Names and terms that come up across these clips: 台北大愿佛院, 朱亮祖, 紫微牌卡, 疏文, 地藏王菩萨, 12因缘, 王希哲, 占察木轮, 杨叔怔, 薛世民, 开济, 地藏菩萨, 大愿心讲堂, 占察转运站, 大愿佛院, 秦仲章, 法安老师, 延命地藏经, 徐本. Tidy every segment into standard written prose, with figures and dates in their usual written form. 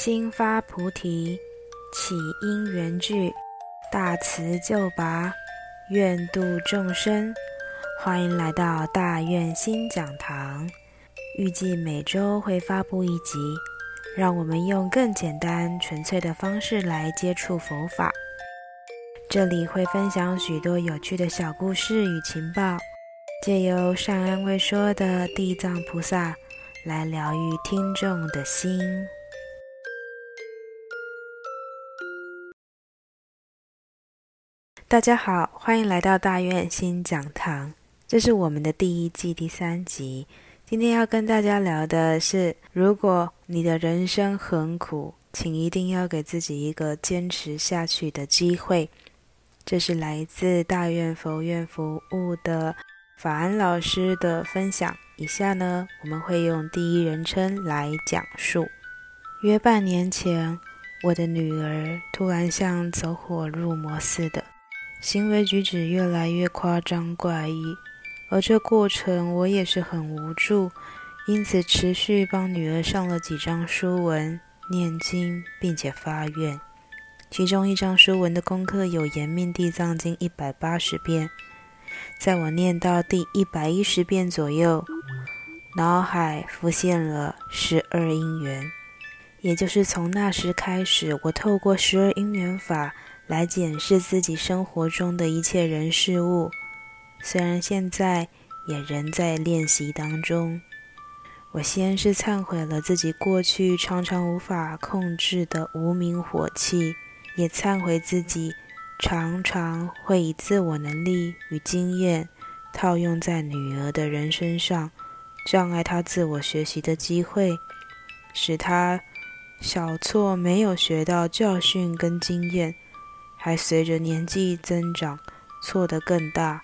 心发菩提，起因缘聚，大慈救拔，愿度众生。欢迎来到大愿心讲堂，预计每周会发布一集，让我们用更简单纯粹的方式来接触佛法。这里会分享许多有趣的小故事与情报，借由上安卫说的地藏菩萨来疗愈听众的心。大家好，欢迎来到大愿心讲堂，这是我们的第一季第三集。今天要跟大家聊的是，如果你的人生很苦，请一定要给自己一个坚持下去的机会。这是来自大愿佛院服务的法安老师的分享。以下呢，我们会用第一人称来讲述。约半年前，我的女儿突然像走火入魔似的，行为举止越来越夸张怪异，而这过程我也是很无助，因此持续帮女儿上了几张书文、念经，并且发愿。其中一张书文的功课有延命地藏经180遍，在我念到第110遍左右，脑海浮现了12因缘，也就是从那时开始，我透过12因缘法来检视自己生活中的一切人事物。虽然现在也仍在练习当中，我先是忏悔了自己过去常常无法控制的无明火气，也忏悔自己常常会以自我能力与经验套用在女儿的人身上，障碍她自我学习的机会，使她小错没有学到教训跟经验，还随着年纪增长错得更大。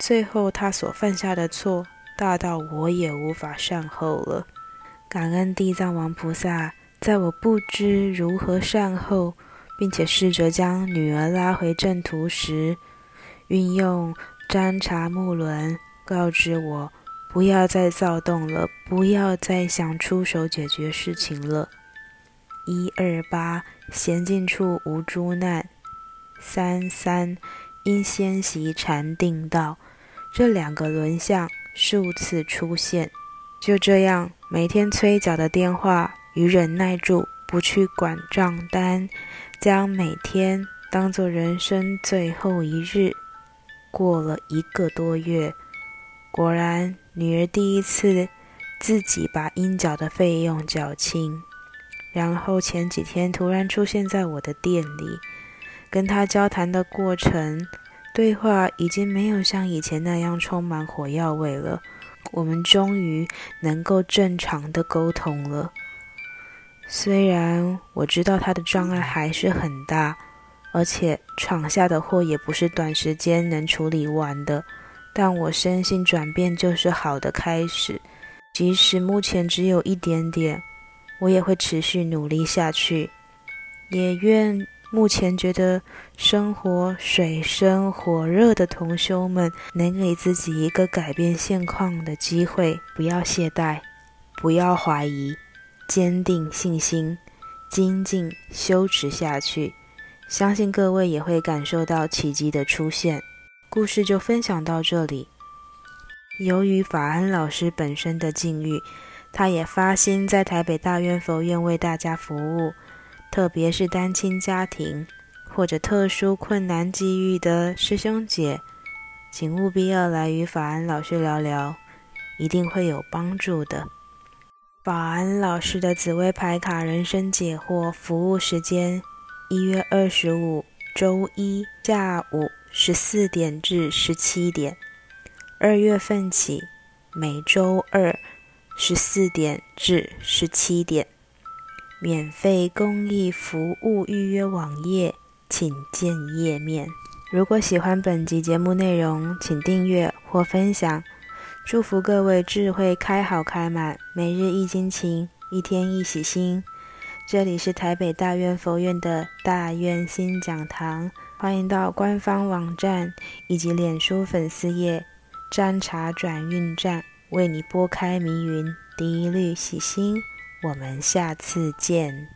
最后他所犯下的错大到我也无法善后了。感恩地藏王菩萨，在我不知如何善后，并且试着将女儿拉回正途时，运用占察木轮告知我，不要再躁动了，不要再想出手解决事情了。128闲静处无诸难，33因先习禅定道，这两个轮相数次出现。就这样，每天催缴的电话与忍耐住不去管账单，将每天当作人生最后一日。过了1个多月，果然女儿第一次自己把应缴的费用缴清，然后前几天突然出现在我的店里。跟他交谈的过程，对话已经没有像以前那样充满火药味了，我们终于能够正常的沟通了。虽然我知道他的障碍还是很大，而且闯下的祸也不是短时间能处理完的，但我深信转变就是好的开始。即使目前只有一点点，我也会持续努力下去，也愿目前觉得生活水深火热的同修们能给自己一个改变现况的机会，不要懈怠，不要怀疑，坚定信心，精进修持下去，相信各位也会感受到奇迹的出现。故事就分享到这里。由于法安老师本身的境遇，他也发心在台北大愿佛院为大家服务，特别是单亲家庭或者特殊困难际遇的师兄姐，请务必要来与法安老师聊聊，一定会有帮助的。法安老师的紫微牌卡人生解惑服务时间1月25周一下午14点至17点，2月份起每周二14点至17点。免费公益服务预约网页请见页面。如果喜欢本集节目内容，请订阅或分享。祝福各位智慧开好开满，每日一金勤，一天一喜心。这里是台北大愿佛院的大愿心讲堂，欢迎到官方网站以及脸书粉丝页占察转运站，为你拨开迷云，砥砺喜心。我们下次见。